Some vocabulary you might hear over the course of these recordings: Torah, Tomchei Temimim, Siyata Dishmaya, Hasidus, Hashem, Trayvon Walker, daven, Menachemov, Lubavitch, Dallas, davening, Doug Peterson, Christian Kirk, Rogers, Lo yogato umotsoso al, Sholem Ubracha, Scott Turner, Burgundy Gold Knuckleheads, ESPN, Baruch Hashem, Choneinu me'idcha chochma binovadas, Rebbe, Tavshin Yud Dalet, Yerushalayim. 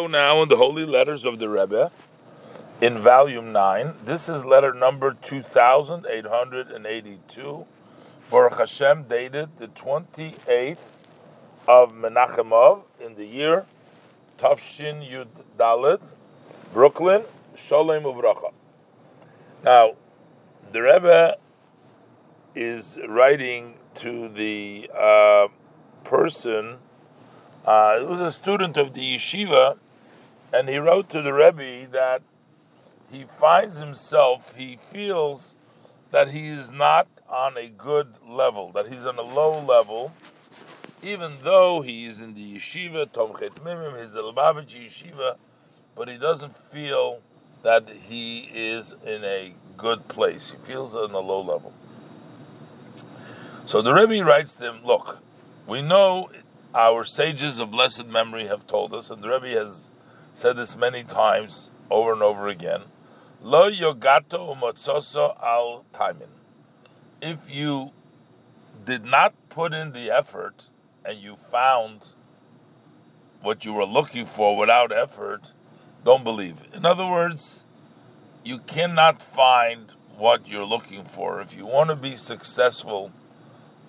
Now in the Holy Letters of the Rebbe, in Volume 9, this is letter number 2882, Baruch Hashem, dated the 28th of Menachemov in the year Tavshin Yud Dalet, Brooklyn, Sholem Ubracha. Now, the Rebbe is writing to the person, it was a student of the yeshiva, and he wrote to the Rebbe that he finds himself, he feels that he is not on a good level, that he's on a low level, even though he is in the yeshiva, Tomchei Temimim, he's the Lubavitch yeshiva, but he doesn't feel that he is in a good place. He feels on a low level. So the Rebbe writes to him, look, we know our sages of blessed memory have told us, and the Rebbe has said this many times, over and over again, Lo yogato umotsoso al. If you did not put in the effort and you found what you were looking for without effort, don't believe. In other words, you cannot find what you're looking for. If you want to be successful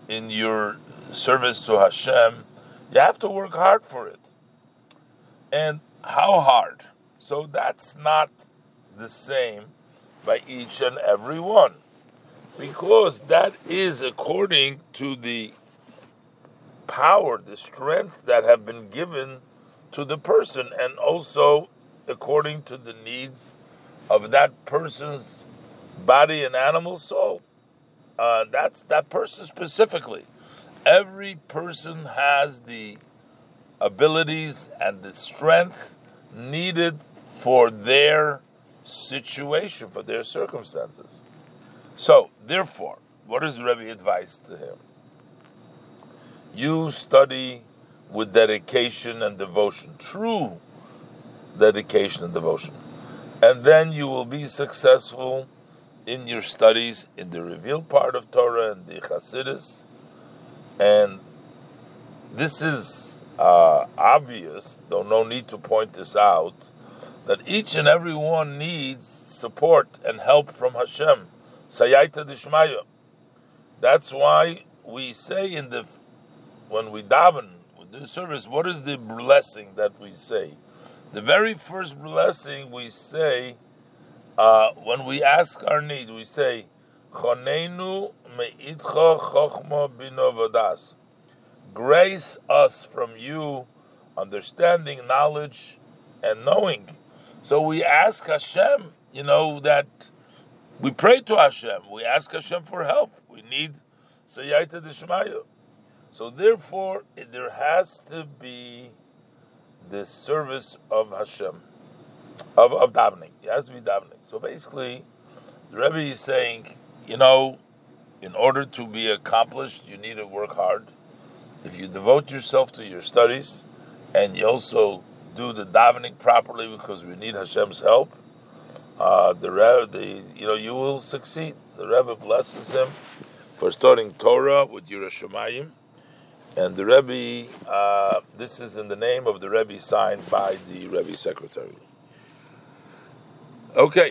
in your service to Hashem, you have to work hard for it. And how hard? So that's not the same by each and every one, because that is according to the power, the strength that have been given to the person, and also according to the needs of that person's body and animal soul. That's that person specifically. Every person has the abilities and the strength needed for their situation, for their circumstances. So, therefore, what is Rebbe's advice to him? You study with dedication and devotion, true dedication and devotion, and then you will be successful in your studies, in the revealed part of Torah and the Hasidus. And this is obvious, though no need to point this out, that each and every one needs support and help from Hashem. Siyata Dishmaya. That's why we say when we daven, we do service, what is the blessing that we say? The very first blessing we say when we ask our need, we say, Choneinu me'idcha chochma binovadas. Grace us from you understanding, knowledge, and knowing. So we ask Hashem, that we pray to Hashem. We ask Hashem for help. We need Siyata Dishmaya. So therefore, there has to be the service of Hashem, of davening. It has to be davening. So basically, the Rebbe is saying, in order to be accomplished, you need to work hard. If you devote yourself to your studies, and you also do the davening properly, because we need Hashem's help, you will succeed. The Rebbe blesses him for studying Torah with Yerushalayim, and the Rebbe. This is in the name of the Rebbe, signed by the Rebbe secretary. Okay.